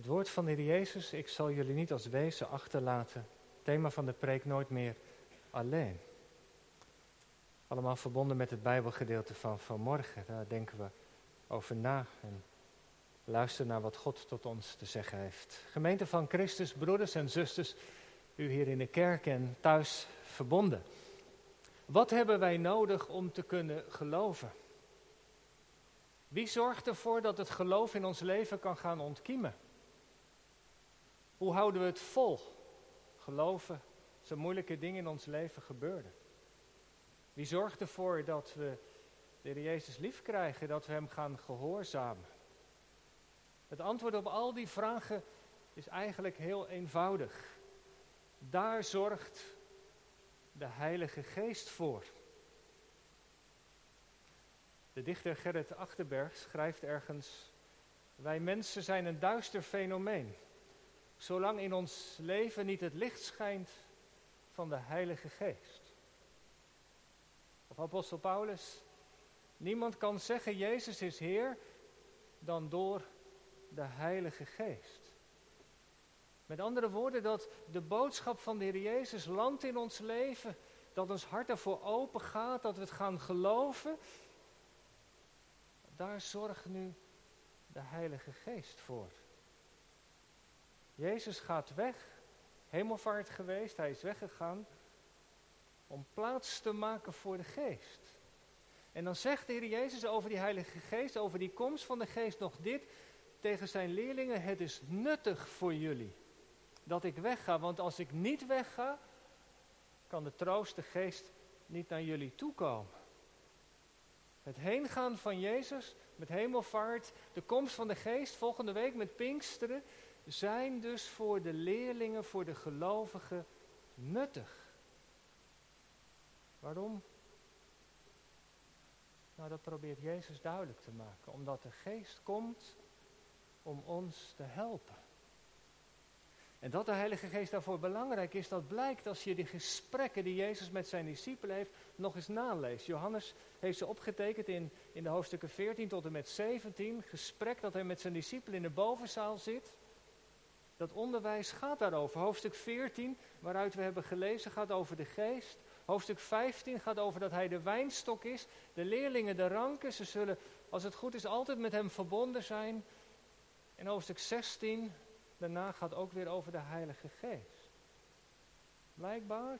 Het woord van de Heer Jezus, ik zal jullie niet als wezen achterlaten. Thema van de preek, nooit meer alleen. Allemaal verbonden met het Bijbelgedeelte van vanmorgen. Daar denken we over na en luisteren naar wat God tot ons te zeggen heeft. Gemeente van Christus, broeders en zusters, u hier in de kerk en thuis verbonden. Wat hebben wij nodig om te kunnen geloven? Wie zorgt ervoor dat het geloof in ons leven kan gaan ontkiemen? Hoe houden we het vol? Geloven, zo moeilijke dingen in ons leven gebeurden. Wie zorgt ervoor dat we de Heer Jezus lief krijgen, dat we hem gaan gehoorzamen? Het antwoord op al die vragen is eigenlijk heel eenvoudig. Daar zorgt de Heilige Geest voor. De dichter Gerrit Achterberg schrijft ergens: wij mensen zijn een duister fenomeen. Zolang in ons leven niet het licht schijnt van de Heilige Geest. Of apostel Paulus: niemand kan zeggen Jezus is Heer dan door de Heilige Geest. Met andere woorden, dat de boodschap van de Heer Jezus landt in ons leven, dat ons hart ervoor open gaat, dat we het gaan geloven. Daar zorgt nu de Heilige Geest voor. Jezus gaat weg, hemelvaart geweest, hij is weggegaan om plaats te maken voor de Geest. En dan zegt de Heer Jezus over die Heilige Geest, over die komst van de Geest nog dit tegen zijn leerlingen: het is nuttig voor jullie dat ik wegga, want als ik niet wegga, kan de troost, de Geest, niet naar jullie toekomen. Het heengaan van Jezus, met hemelvaart, de komst van de Geest volgende week met Pinksteren, zijn dus voor de leerlingen, voor de gelovigen nuttig. Waarom? Nou, dat probeert Jezus duidelijk te maken. Omdat de Geest komt om ons te helpen. En dat de Heilige Geest daarvoor belangrijk is, dat blijkt als je die gesprekken die Jezus met zijn discipelen heeft, nog eens naleest. Johannes heeft ze opgetekend in de hoofdstukken 14 tot en met 17. Gesprek dat hij met zijn discipelen in de bovenzaal zit. Dat onderwijs gaat daarover. Hoofdstuk 14, waaruit we hebben gelezen, gaat over de Geest. Hoofdstuk 15 gaat over dat hij de wijnstok is. De leerlingen de ranken, ze zullen, als het goed is, altijd met hem verbonden zijn. En hoofdstuk 16... daarna gaat ook weer over de Heilige Geest. Blijkbaar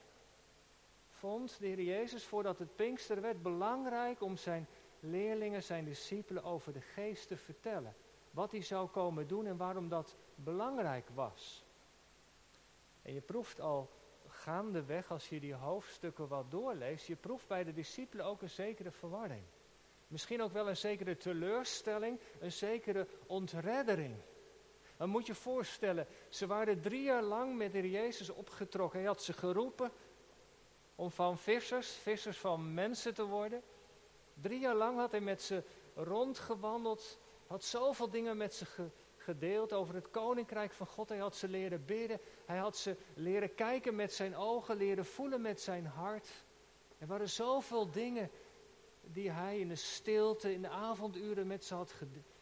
vond de Heer Jezus, voordat het Pinkster werd, belangrijk om zijn leerlingen, zijn discipelen over de Geest te vertellen. Wat hij zou komen doen en waarom dat belangrijk was. En je proeft al gaandeweg, als je die hoofdstukken wat doorleest, je proeft bij de discipelen ook een zekere verwarring. Misschien ook wel een zekere teleurstelling, een zekere ontreddering. Dan moet je voorstellen, ze waren 3 jaar lang met de Heer Jezus opgetrokken. Hij had ze geroepen om van vissers van mensen te worden. 3 jaar lang had hij met ze rondgewandeld. Had zoveel dingen met ze gedeeld over het Koninkrijk van God. Hij had ze leren bidden. Hij had ze leren kijken met zijn ogen, leren voelen met zijn hart. Er waren zoveel dingen die hij in de stilte, in de avonduren met ze had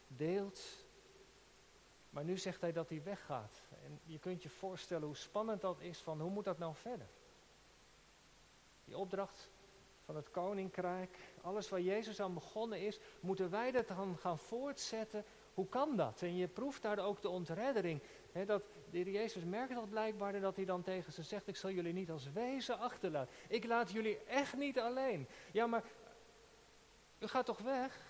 gedeeld. Maar nu zegt hij dat hij weggaat. En je kunt je voorstellen hoe spannend dat is, van hoe moet dat nou verder? Die opdracht van het Koninkrijk, alles waar Jezus aan begonnen is, moeten wij dat dan gaan voortzetten? Hoe kan dat? En je proeft daar ook de ontreddering. He, dat de Heer Jezus merkt dat blijkbaar en dat hij dan tegen ze zegt: ik zal jullie niet als wezen achterlaten. Ik laat jullie echt niet alleen. Ja, maar u gaat toch weg?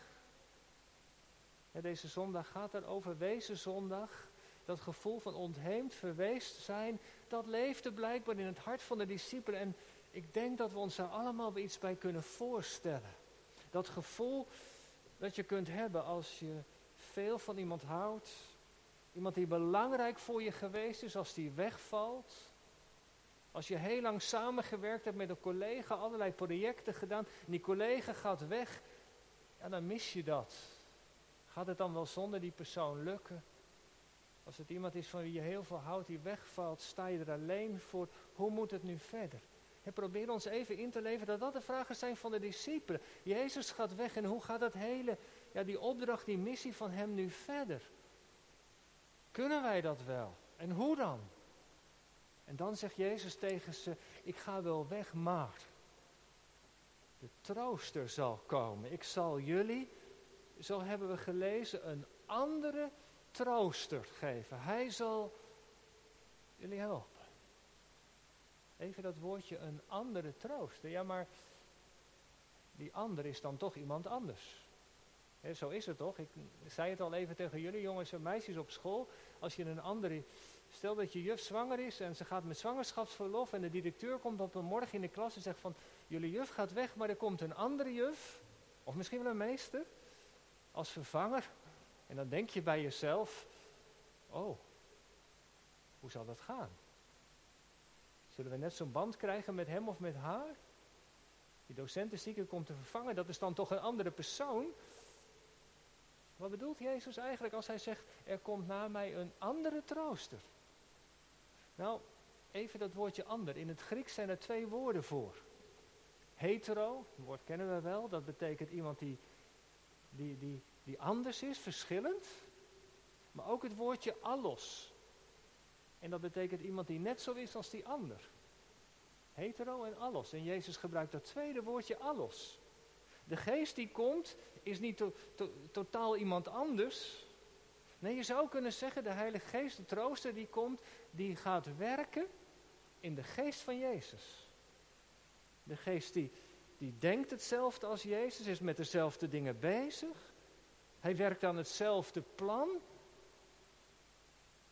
Deze zondag gaat erover, Wezenzondag. Dat gevoel van ontheemd, verweest zijn, dat leefde blijkbaar in het hart van de discipelen. En ik denk dat we ons daar allemaal iets bij kunnen voorstellen. Dat gevoel dat je kunt hebben als je veel van iemand houdt. Iemand die belangrijk voor je geweest is, als die wegvalt. Als je heel lang samengewerkt hebt met een collega, allerlei projecten gedaan. En die collega gaat weg, ja, dan mis je dat. Gaat het dan wel zonder die persoon lukken? Als het iemand is van wie je heel veel houdt, die wegvalt, sta je er alleen voor. Hoe moet het nu verder? En probeer ons even in te leven dat dat de vragen zijn van de discipelen. Jezus gaat weg en hoe gaat dat hele, die opdracht, die missie van hem nu verder? Kunnen wij dat wel? En hoe dan? En dan zegt Jezus tegen ze, ik ga wel weg, maar de trooster zal komen. Ik zal jullie, zo hebben we gelezen, een andere trooster geven. Hij zal jullie helpen. Even dat woordje, een andere trooster. Ja, maar die andere is dan toch iemand anders. He, zo is het toch? Ik zei het al even tegen jullie, jongens en meisjes op school. Als je een andere... Stel dat je juf zwanger is en ze gaat met zwangerschapsverlof... en de directeur komt op een morgen in de klas en zegt van... jullie juf gaat weg, maar er komt een andere juf... of misschien wel een meester... als vervanger. En dan denk je bij jezelf... oh, hoe zal dat gaan? Zullen we net zo'n band krijgen met hem of met haar? Die docent is ziek en komt te vervangen. Dat is dan toch een andere persoon... Wat bedoelt Jezus eigenlijk als hij zegt, er komt na mij een andere trooster? Nou, even dat woordje ander. In het Grieks zijn er twee woorden voor. Hetero, het woord kennen we wel, dat betekent iemand die anders is, verschillend. Maar ook het woordje allos. En dat betekent iemand die net zo is als die ander. Hetero en allos. En Jezus gebruikt dat tweede woordje allos. De geest die komt, is niet totaal iemand anders. Nee, je zou kunnen zeggen, de Heilige Geest, de trooster die komt, die gaat werken in de geest van Jezus. De geest die denkt hetzelfde als Jezus, is met dezelfde dingen bezig. Hij werkt aan hetzelfde plan.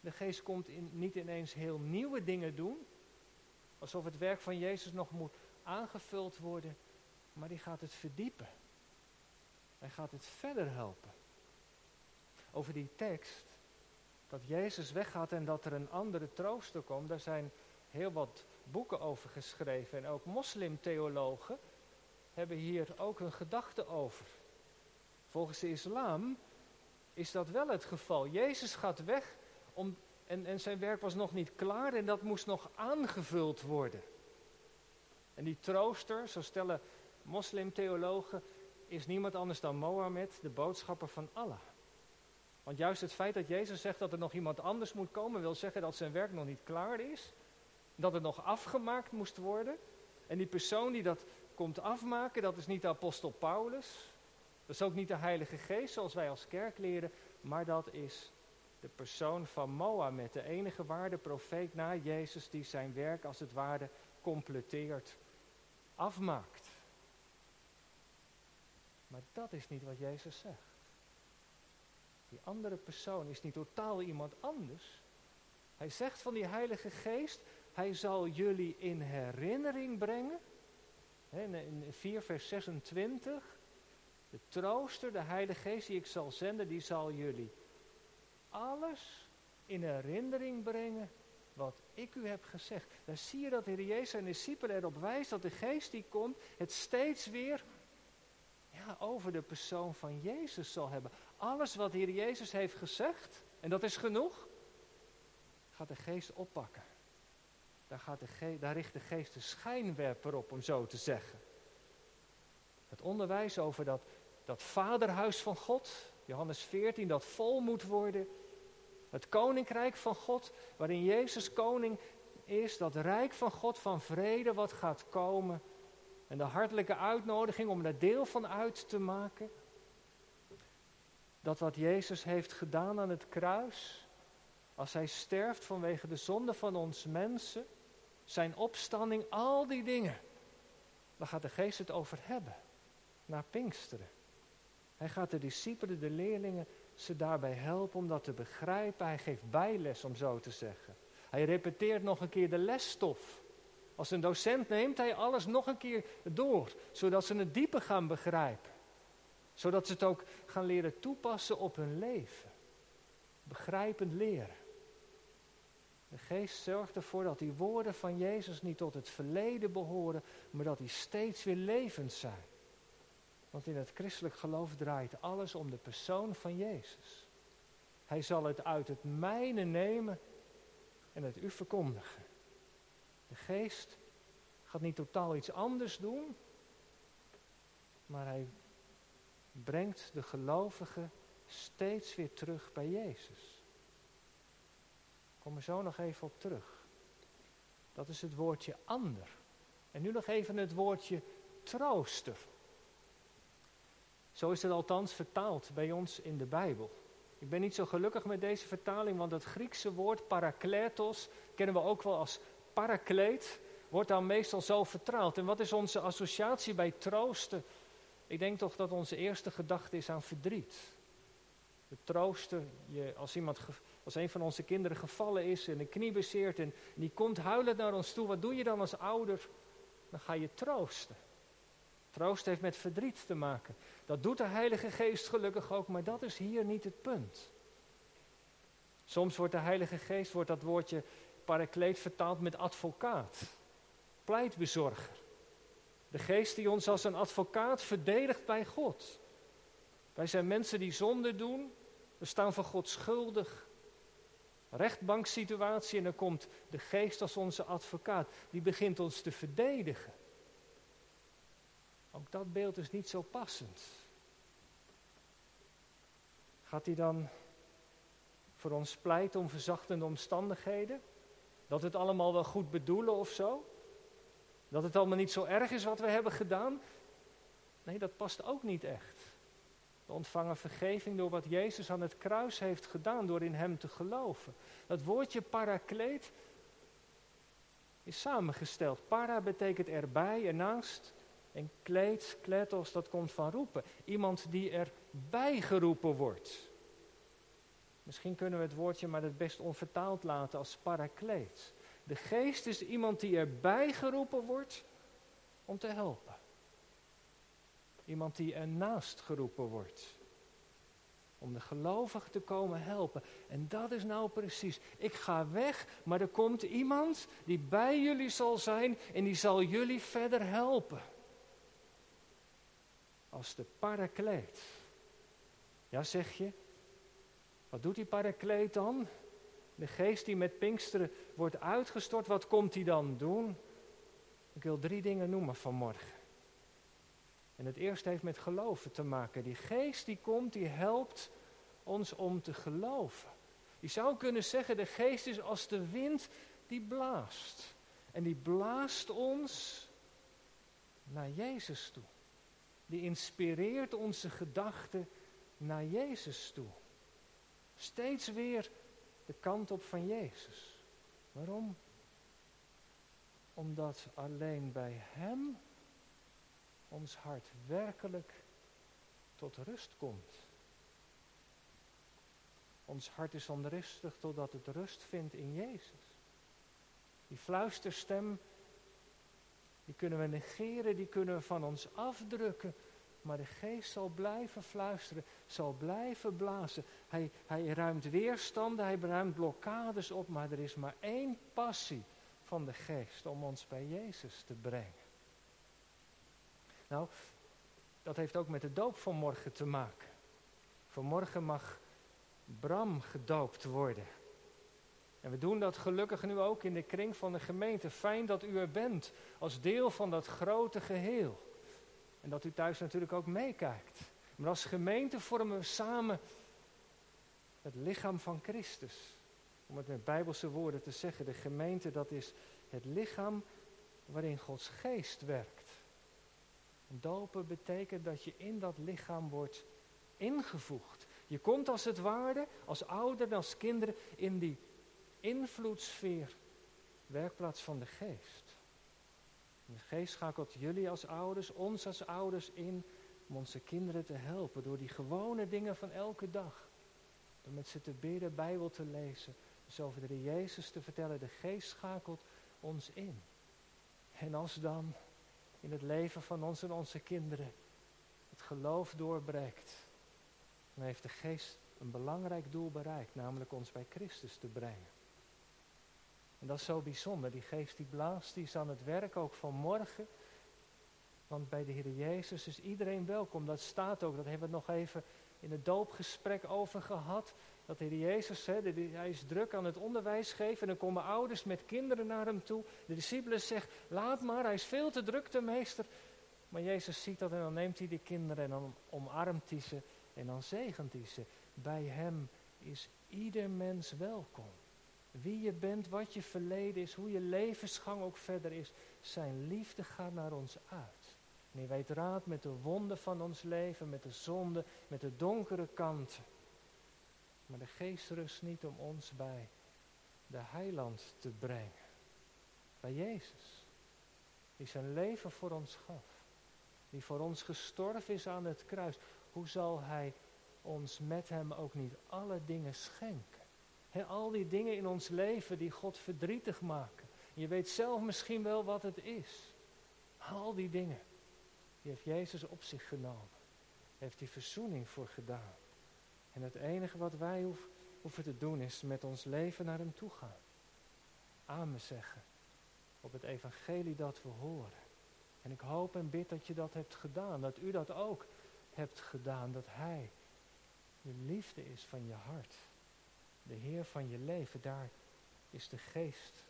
De geest komt niet ineens heel nieuwe dingen doen. Alsof het werk van Jezus nog moet aangevuld worden. Maar die gaat het verdiepen. Hij gaat het verder helpen. Over die tekst, dat Jezus weggaat en dat er een andere trooster komt, daar zijn heel wat boeken over geschreven. En ook moslimtheologen hebben hier ook hun gedachten over. Volgens de islam is dat wel het geval. Jezus gaat weg en zijn werk was nog niet klaar en dat moest nog aangevuld worden. En die trooster, zo stellen moslimtheologen, is niemand anders dan Mohammed, de boodschapper van Allah. Want juist het feit dat Jezus zegt dat er nog iemand anders moet komen, wil zeggen dat zijn werk nog niet klaar is, dat het nog afgemaakt moest worden. En die persoon die dat komt afmaken, dat is niet de apostel Paulus, dat is ook niet de Heilige Geest zoals wij als kerk leren, maar dat is de persoon van Mohammed, de enige waarde profeet na Jezus die zijn werk als het ware completeert, afmaakt. Maar dat is niet wat Jezus zegt. Die andere persoon is niet totaal iemand anders. Hij zegt van die Heilige Geest, hij zal jullie in herinnering brengen. In 4 vers 26, de trooster, de Heilige Geest die ik zal zenden, die zal jullie alles in herinnering brengen wat ik u heb gezegd. Dan zie je dat de Heer Jezus en de discipelen erop wijst dat de Geest die komt het steeds weer... ja, over de persoon van Jezus zal hebben. Alles wat de Heer Jezus heeft gezegd, en dat is genoeg, gaat de geest oppakken. Daar richt de geest de schijnwerper op, om zo te zeggen. Het onderwijs over dat vaderhuis van God, Johannes 14, dat vol moet worden. Het koninkrijk van God, waarin Jezus koning is, dat rijk van God van vrede wat gaat komen... En de hartelijke uitnodiging om daar deel van uit te maken. Dat wat Jezus heeft gedaan aan het kruis. Als hij sterft vanwege de zonde van ons mensen. Zijn opstanding, al die dingen. Daar gaat de Geest het over hebben. Na Pinksteren. Hij gaat de discipelen, de leerlingen, ze daarbij helpen om dat te begrijpen. Hij geeft bijles, om zo te zeggen. Hij repeteert nog een keer de lesstof. Als een docent neemt hij alles nog een keer door, zodat ze het dieper gaan begrijpen. Zodat ze het ook gaan leren toepassen op hun leven. Begrijpend leren. De Geest zorgt ervoor dat die woorden van Jezus niet tot het verleden behoren, maar dat die steeds weer levend zijn. Want in het christelijk geloof draait alles om de persoon van Jezus. Hij zal het uit het mijne nemen en het u verkondigen. De Geest gaat niet totaal iets anders doen, maar hij brengt de gelovigen steeds weer terug bij Jezus. Kom er zo nog even op terug. Dat is het woordje ander. En nu nog even het woordje trooster. Zo is het althans vertaald bij ons in de Bijbel. Ik ben niet zo gelukkig met deze vertaling, want het Griekse woord parakletos kennen we ook wel als parakleet, wordt dan meestal zo vertaald. En wat is onze associatie bij troosten? Ik denk toch dat onze eerste gedachte is aan verdriet. We troosten je als een van onze kinderen gevallen is en een knie bezeert en die komt huilend naar ons toe. Wat doe je dan als ouder? Dan ga je troosten. Troost heeft met verdriet te maken. Dat doet de Heilige Geest gelukkig ook, maar dat is hier niet het punt. Soms wordt de Heilige Geest, dat woordje parakleet vertaald met advocaat. Pleitbezorger. De Geest die ons als een advocaat verdedigt bij God. Wij zijn mensen die zonde doen. We staan voor God schuldig. Rechtbanksituatie en dan komt de Geest als onze advocaat. Die begint ons te verdedigen. Ook dat beeld is niet zo passend. Gaat hij dan voor ons pleiten om verzachtende omstandigheden? Dat we het allemaal wel goed bedoelen of zo? Dat het allemaal niet zo erg is wat we hebben gedaan? Nee, dat past ook niet echt. We ontvangen vergeving door wat Jezus aan het kruis heeft gedaan, door in hem te geloven. Dat woordje parakleet is samengesteld. Para betekent erbij, ernaast. En kleed, kletos, dat komt van roepen. Iemand die erbij geroepen wordt. Misschien kunnen we het woordje maar het best onvertaald laten als parakleet. De Geest is iemand die erbij geroepen wordt om te helpen. Iemand die ernaast geroepen wordt. Om de gelovigen te komen helpen. En dat is nou precies. Ik ga weg, maar er komt iemand die bij jullie zal zijn en die zal jullie verder helpen. Als de parakleet. Ja, zeg je. Wat doet die parakleet dan? De Geest die met Pinksteren wordt uitgestort, wat komt hij dan doen? Ik wil 3 dingen noemen vanmorgen. En het eerste heeft met geloven te maken. Die Geest die komt, die helpt ons om te geloven. Je zou kunnen zeggen, de Geest is als de wind die blaast. En die blaast ons naar Jezus toe. Die inspireert onze gedachten naar Jezus toe. Steeds weer de kant op van Jezus. Waarom? Omdat alleen bij Hem ons hart werkelijk tot rust komt. Ons hart is onrustig totdat het rust vindt in Jezus. Die fluisterstem, die kunnen we negeren, die kunnen we van ons afdrukken. Maar de Geest zal blijven fluisteren, zal blijven blazen. Hij ruimt weerstanden, hij ruimt blokkades op. Maar er is maar één passie van de Geest om ons bij Jezus te brengen. Nou, dat heeft ook met de doop van morgen te maken. Vanmorgen mag Bram gedoopt worden. En we doen dat gelukkig nu ook in de kring van de gemeente. Fijn dat u er bent als deel van dat grote geheel. En dat u thuis natuurlijk ook meekijkt. Maar als gemeente vormen we samen het lichaam van Christus. Om het met Bijbelse woorden te zeggen, de gemeente, dat is het lichaam waarin Gods Geest werkt. En dopen betekent dat je in dat lichaam wordt ingevoegd. Je komt als het ware, als ouder en als kinderen, in die invloedssfeer, werkplaats van de Geest. De Geest schakelt jullie als ouders, ons als ouders in om onze kinderen te helpen. Door die gewone dingen van elke dag. Door met ze te bidden, Bijbel te lezen. Dus over de Jezus te vertellen. De Geest schakelt ons in. En als dan in het leven van ons en onze kinderen het geloof doorbreekt. Dan heeft de Geest een belangrijk doel bereikt. Namelijk ons bij Christus te brengen. En dat is zo bijzonder. Die Geest die blaast, die is aan het werk ook vanmorgen. Want bij de Heer Jezus is iedereen welkom. Dat staat ook. Dat hebben we nog even in het doopgesprek over gehad. Dat de Heer Jezus, hij is druk aan het onderwijs geven. En dan komen ouders met kinderen naar hem toe. De discipelen zeggen, laat maar, hij is veel te druk de meester. Maar Jezus ziet dat en dan neemt hij de kinderen en dan omarmt hij ze. En dan zegent hij ze. Bij hem is ieder mens welkom. Wie je bent, wat je verleden is, hoe je levensgang ook verder is. Zijn liefde gaat naar ons uit. En hij weet raad met de wonden van ons leven, met de zonde, met de donkere kanten. Maar de geest rust niet om ons bij de heiland te brengen. Bij Jezus. Die zijn leven voor ons gaf. Die voor ons gestorven is aan het kruis. Hoe zal hij ons met hem ook niet alle dingen schenken? He, al die dingen in ons leven die God verdrietig maken. Je weet zelf misschien wel wat het is. Al die dingen. Die heeft Jezus op zich genomen. Heeft die verzoening voor gedaan. En het enige wat wij hoeven te doen is met ons leven naar hem toe gaan. Amen zeggen. Op het evangelie dat we horen. En ik hoop en bid dat je dat hebt gedaan. Dat u dat ook hebt gedaan. Dat hij de liefde is van je hart. De Heer van je leven. Daar is de geest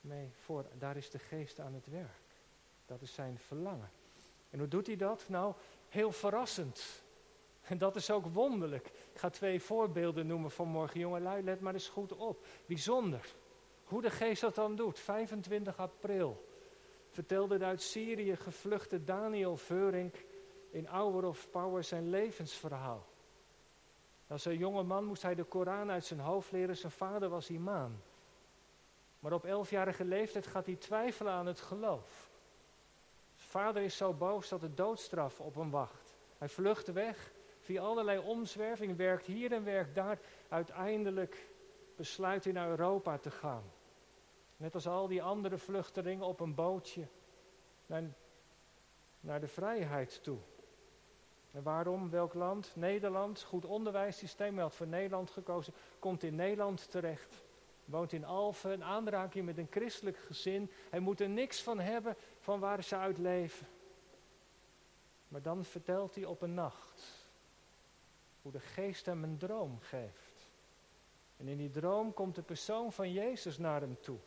mee voor. Daar is de geest aan het werk. Dat is zijn verlangen. En hoe doet hij dat? Nou, heel verrassend. En dat is ook wonderlijk. Ik ga 2 voorbeelden noemen vanmorgen. Jongelui, let maar eens goed op. Bijzonder. Hoe de geest dat dan doet. 25 april vertelde de uit Syrië gevluchte Daniel Veurink in Hour of Power zijn levensverhaal. Als een jonge man moest hij de Koran uit zijn hoofd leren. Zijn vader was imam. Maar op 11-jarige leeftijd gaat hij twijfelen aan het geloof. Zijn vader is zo boos dat de doodstraf op hem wacht. Hij vlucht weg. Via allerlei omzwerving werkt hier en werkt daar. Uiteindelijk besluit hij naar Europa te gaan. Net als al die andere vluchtelingen op een bootje. Naar de vrijheid toe. En waarom? Welk land? Nederland. Goed onderwijssysteem. Hij had voor Nederland gekozen. Komt in Nederland terecht. Woont in Alphen. Een aanraking met een christelijk gezin. Hij moet er niks van hebben van waar ze uit leven. Maar dan vertelt hij op een nacht. Hoe de geest hem een droom geeft. En in die droom komt de persoon van Jezus naar hem toe.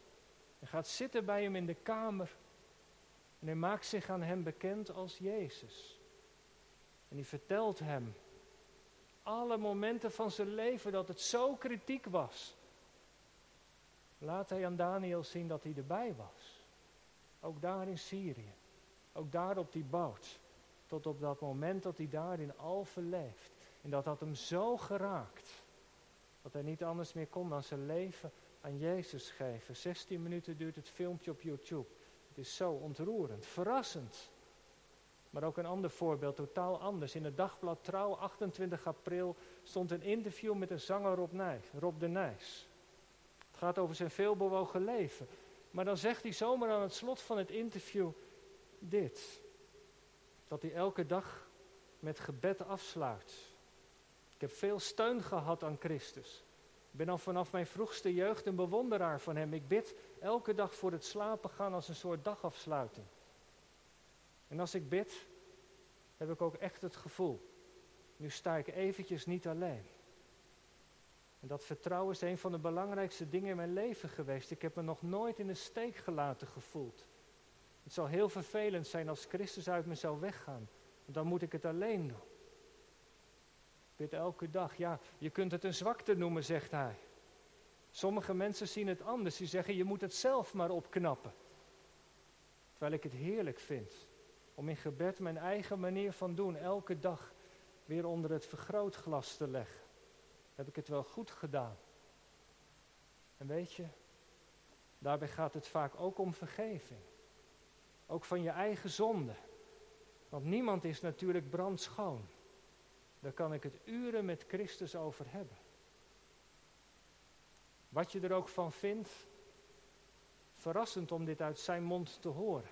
Hij gaat zitten bij hem in de kamer. En hij maakt zich aan hem bekend als Jezus. En hij vertelt hem alle momenten van zijn leven dat het zo kritiek was. Laat hij aan Daniel zien dat hij erbij was. Ook daar in Syrië. Ook daar op die boot. Tot op dat moment dat hij daar in Alphen leeft. En dat had hem zo geraakt. Dat hij niet anders meer kon dan zijn leven aan Jezus geven. 16 minuten duurt het filmpje op YouTube. Het is zo ontroerend, verrassend. Maar ook een ander voorbeeld, totaal anders. In het dagblad Trouw, 28 april, stond een interview met een zanger Rob de Nijs. Het gaat over zijn veelbewogen leven. Maar dan zegt hij zomaar aan het slot van het interview dit. Dat hij elke dag met gebed afsluit. Ik heb veel steun gehad aan Christus. Ik ben al vanaf mijn vroegste jeugd een bewonderaar van hem. Ik bid elke dag voor het slapen gaan als een soort dagafsluiting. En als ik bid, heb ik ook echt het gevoel. Nu sta ik eventjes niet alleen. En dat vertrouwen is een van de belangrijkste dingen in mijn leven geweest. Ik heb me nog nooit in de steek gelaten gevoeld. Het zou heel vervelend zijn als Christus uit me zou weggaan. Want dan moet ik het alleen doen. Dit elke dag. Ja, je kunt het een zwakte noemen, zegt hij. Sommige mensen zien het anders. Die zeggen, je moet het zelf maar opknappen. Terwijl ik het heerlijk vind. Om in gebed mijn eigen manier van doen. Elke dag weer onder het vergrootglas te leggen. Heb ik het wel goed gedaan? En weet je, daarbij gaat het vaak ook om vergeving. Ook van je eigen zonde. Want niemand is natuurlijk brandschoon. Daar kan ik het uren met Christus over hebben. Wat je er ook van vindt, verrassend om dit uit zijn mond te horen.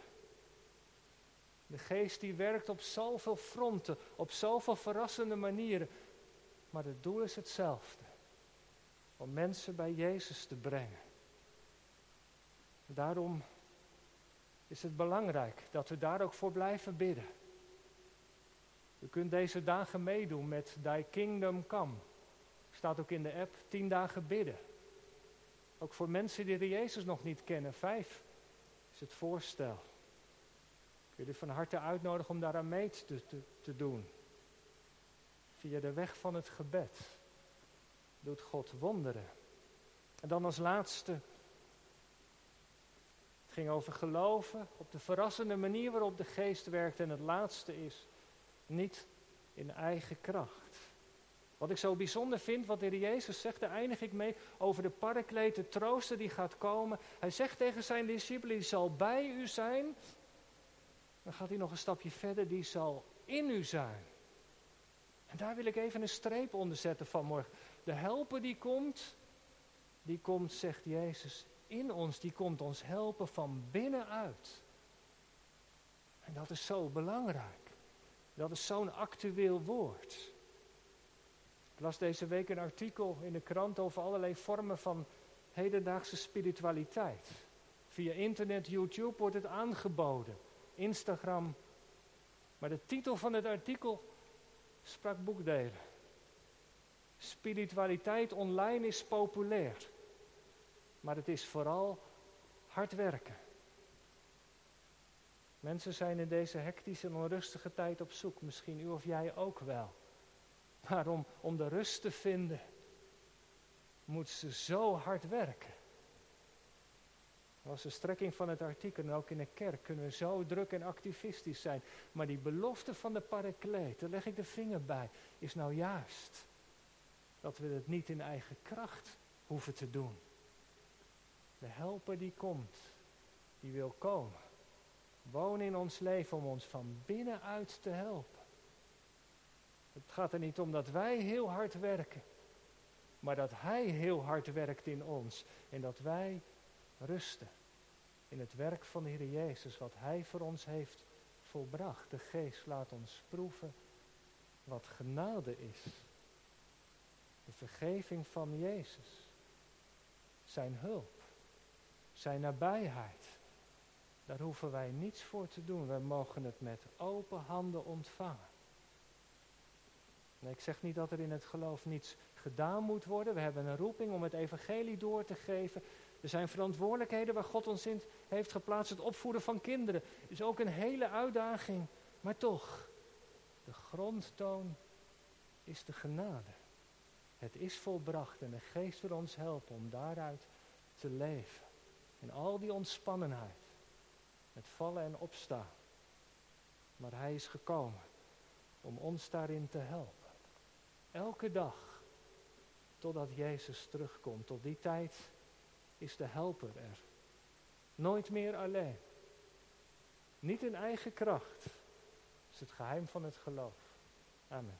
De geest die werkt op zoveel fronten, op zoveel verrassende manieren. Maar het doel is hetzelfde. Om mensen bij Jezus te brengen. Daarom is het belangrijk dat we daar ook voor blijven bidden. U kunt deze dagen meedoen met Thy Kingdom Come. Staat ook in de app, 10 dagen bidden. Ook voor mensen die de Jezus nog niet kennen, 5 is het voorstel. Ik wil u van harte uitnodigen om daaraan mee te doen. Via de weg van het gebed doet God wonderen. En dan als laatste, het ging over geloven op de verrassende manier waarop de geest werkt. En het laatste is, niet in eigen kracht. Wat ik zo bijzonder vind, wat de Heer Jezus zegt, daar eindig ik mee, over de Parakleet, de trooster die gaat komen. Hij zegt tegen zijn discipelen, die zal bij u zijn. Dan gaat hij nog een stapje verder, die zal in u zijn. En daar wil ik even een streep onder zetten vanmorgen. De helper die komt, zegt Jezus, in ons. Die komt ons helpen van binnenuit. En dat is zo belangrijk. Dat is zo'n actueel woord. Ik las deze week een artikel in de krant over allerlei vormen van hedendaagse spiritualiteit. Via internet, YouTube wordt het aangeboden. Instagram. Maar de titel van het artikel sprak boekdelen. Spiritualiteit online is populair. Maar het is vooral hard werken. Mensen zijn in deze hectische en onrustige tijd op zoek. Misschien u of jij ook wel. Maar om de rust te vinden, moet ze zo hard werken. Dat was de strekking van het artikel. En ook in de kerk kunnen we zo druk en activistisch zijn. Maar die belofte van de Parakleet, daar leg ik de vinger bij, is nou juist dat we het niet in eigen kracht hoeven te doen. De helper die komt, die wil komen. Woon in ons leven om ons van binnenuit te helpen. Het gaat er niet om dat wij heel hard werken, maar dat Hij heel hard werkt in ons. En dat wij rusten in het werk van de Heer Jezus, wat Hij voor ons heeft volbracht. De Geest laat ons proeven wat genade is. De vergeving van Jezus. Zijn hulp. Zijn nabijheid. Daar hoeven wij niets voor te doen. Wij mogen het met open handen ontvangen. Nee, ik zeg niet dat er in het geloof niets gedaan moet worden. We hebben een roeping om het evangelie door te geven. Er zijn verantwoordelijkheden waar God ons in heeft geplaatst. Het opvoeden van kinderen is ook een hele uitdaging. Maar toch, de grondtoon is de genade. Het is volbracht en de Geest wil ons helpen om daaruit te leven. In al die ontspannenheid, het vallen en opstaan. Maar Hij is gekomen om ons daarin te helpen. Elke dag, totdat Jezus terugkomt, tot die tijd is de helper er. Nooit meer alleen. Niet in eigen kracht. Dat is het geheim van het geloof. Amen.